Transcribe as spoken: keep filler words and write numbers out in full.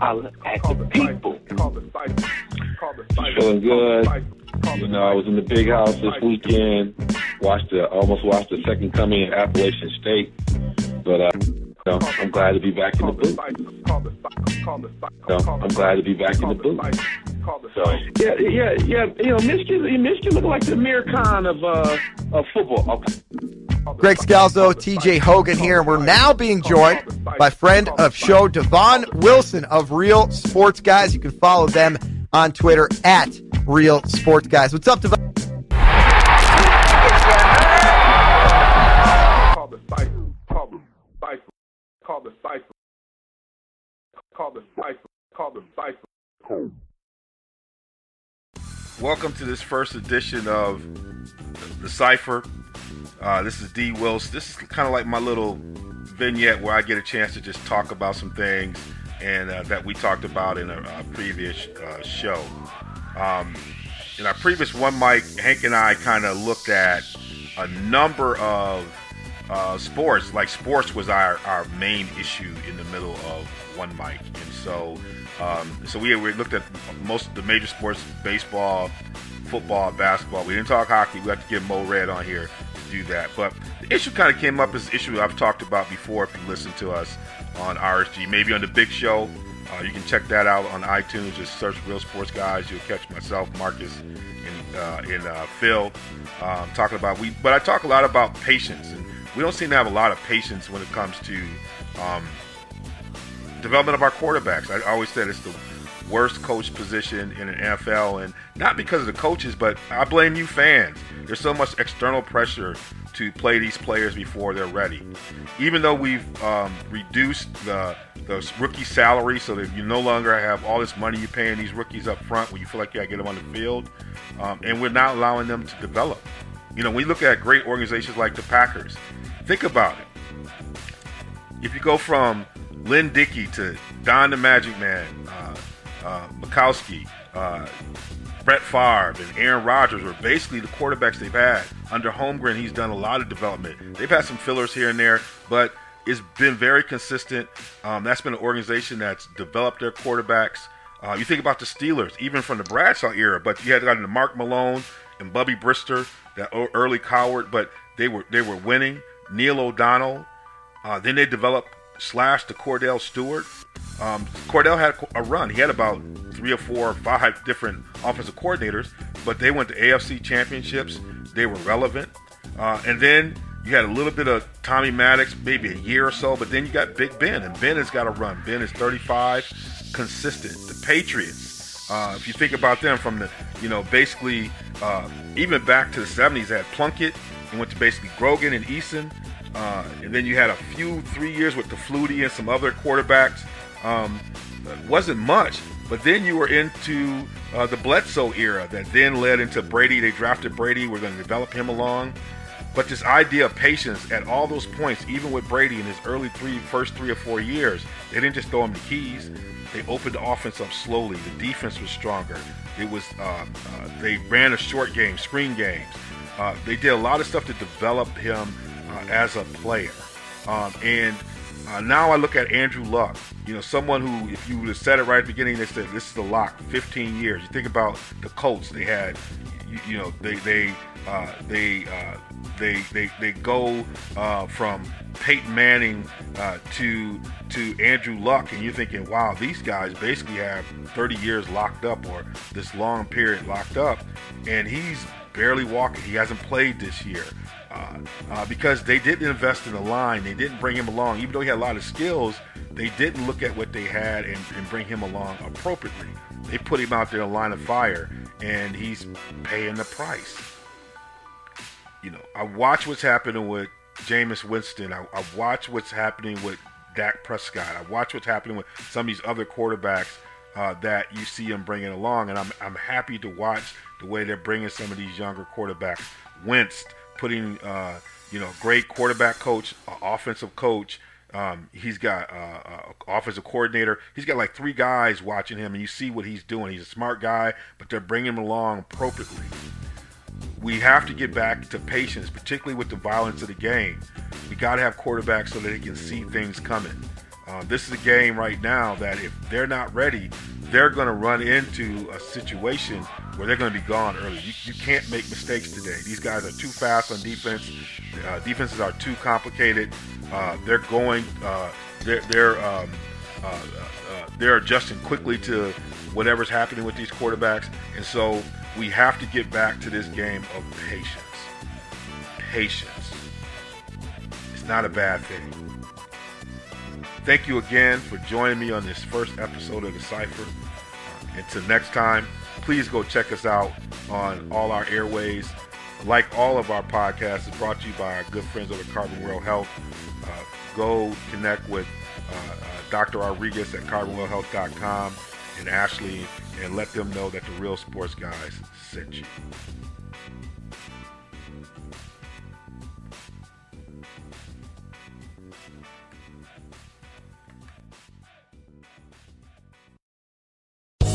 I look at the people. Feeling good. You know, I was in the big house this weekend. Watched the almost watched the second coming in Appalachian State, but uh, you know, I'm glad to be back in the booth. So, I'm glad to be back in the booth. So yeah, yeah, yeah. You know, Michigan, Michigan looked like the Amir Khan of uh of football. Okay. Greg Scalzo, T J Hogan here, and we're now being joined by friend of show Devon Wilson of Real Sports Guys. You can follow them on Twitter at Real Sports Guys. What's up, Devon? Welcome to this first edition of The Cipher. Uh, this is D. Wilson. This is kind of like my little vignette where I get a chance to just talk about some things and uh, that we talked about in a, a previous uh, show. Um, in our previous one, Mike, Hank and I kind of looked at a number of uh, sports. Like sports was our, our main issue in the middle of one, Mike. And so, um, so we, we looked at most of the major sports, baseball, football, basketball. We didn't talk hockey. We have to get Mo Red on here to do that. But the issue kind of came up as an issue I've talked about before. If you listen to us on R S G, maybe on the Big Show, uh, you can check that out on iTunes. Just search Real Sports Guys. You'll catch myself, Marcus, and, uh, and uh, Phil um, talking about we. But I talk a lot about patience, and we don't seem to have a lot of patience when it comes to um, development of our quarterbacks. I always said it's the worst coach position in an N F L, and not because of the coaches, but I blame you fans. There's so much external pressure to play these players before they're ready. Even though we've um, reduced the, the rookie salary so that you no longer have all this money you're paying these rookies up front when you feel like you got to get them on the field, um, and we're not allowing them to develop. You know, we look at great organizations like the Packers. Think about it. If you go from Lynn Dickey to Don the Magic Man, uh, Uh, Majkowski, uh, Brett Favre, and Aaron Rodgers were basically the quarterbacks they've had. Under Holmgren, he's done a lot of development. They've had some fillers here and there, but it's been very consistent. Um, that's been an organization that's developed their quarterbacks. Uh, you think about the Steelers, even from the Bradshaw era, but you had gotten to Mark Malone and Bubby Brister, that early coward, but they were they were winning. Neil O'Donnell, uh, then they developed slash to Cordell Stewart. Um, Cordell had a run. He had about three or four or five different offensive coordinators, but they went to A F C championships. They were relevant. Uh, and then you had a little bit of Tommy Maddox, maybe a year or so, but then you got Big Ben, and Ben has got a run. Ben is thirty-five, consistent. The Patriots, uh, if you think about them from the, you know, basically uh, even back to the seventies, they had Plunkett and went to basically Grogan and Eason. Uh, and then you had a few three years with the Flutie and some other quarterbacks. Um, wasn't much, but then you were into uh, the Bledsoe era that then led into Brady. They drafted Brady. We're going to develop him along. But this idea of patience at all those points, even with Brady in his early three, first three or four years, they didn't just throw him the keys. They opened the offense up slowly. The defense was stronger. It was uh, uh, they ran a short game, screen games. Uh, they did a lot of stuff to develop him uh, as a player. Um, and Uh, now I look at Andrew Luck, you know, someone who, if you would have said it right at the beginning, they said, this is the lock, fifteen years. You think about the Colts they had, you, you know, they they uh, they, uh, they they they go uh, from Peyton Manning uh, to to Andrew Luck, and you're thinking, wow, these guys basically have thirty years locked up or this long period locked up, and he's barely walking. He hasn't played this year. Uh, uh, because they didn't invest in the line. They didn't bring him along. Even though he had a lot of skills, they didn't look at what they had and, and bring him along appropriately. They put him out there in a line of fire, and he's paying the price. you know, I watch what's happening with Jameis Winston. I, I watch what's happening with Dak Prescott. I watch what's happening with some of these other quarterbacks uh, that you see them bringing along, and I'm I'm happy to watch the way they're bringing some of these younger quarterbacks. Wentz putting, uh, you know, great quarterback coach, uh, offensive coach. Um, he's got uh, uh, offensive coordinator. He's got like three guys watching him, and you see what he's doing. He's a smart guy, but they're bringing him along appropriately. We have to get back to patience, particularly with the violence of the game. We got to have quarterbacks so that they can see things coming. Uh, this is a game right now that if they're not ready, they're going to run into a situation where they're going to be gone early. You, you can't make mistakes today. These guys are too fast on defense. Uh, defenses are too complicated. Uh, they're going. Uh, they're they're um, uh, uh, they're adjusting quickly to whatever's happening with these quarterbacks, and so we have to get back to this game of patience. Patience. It's not a bad thing. Thank you again for joining me on this first episode of The Cipher. Until next time, please go check us out on all our airways. Like all of our podcasts, it's brought to you by our good friends over at Carbon World Health. Uh, go connect with uh, uh, Doctor Rodriguez at carbon world health dot com and Ashley, and let them know that the Real Sports Guys sent you.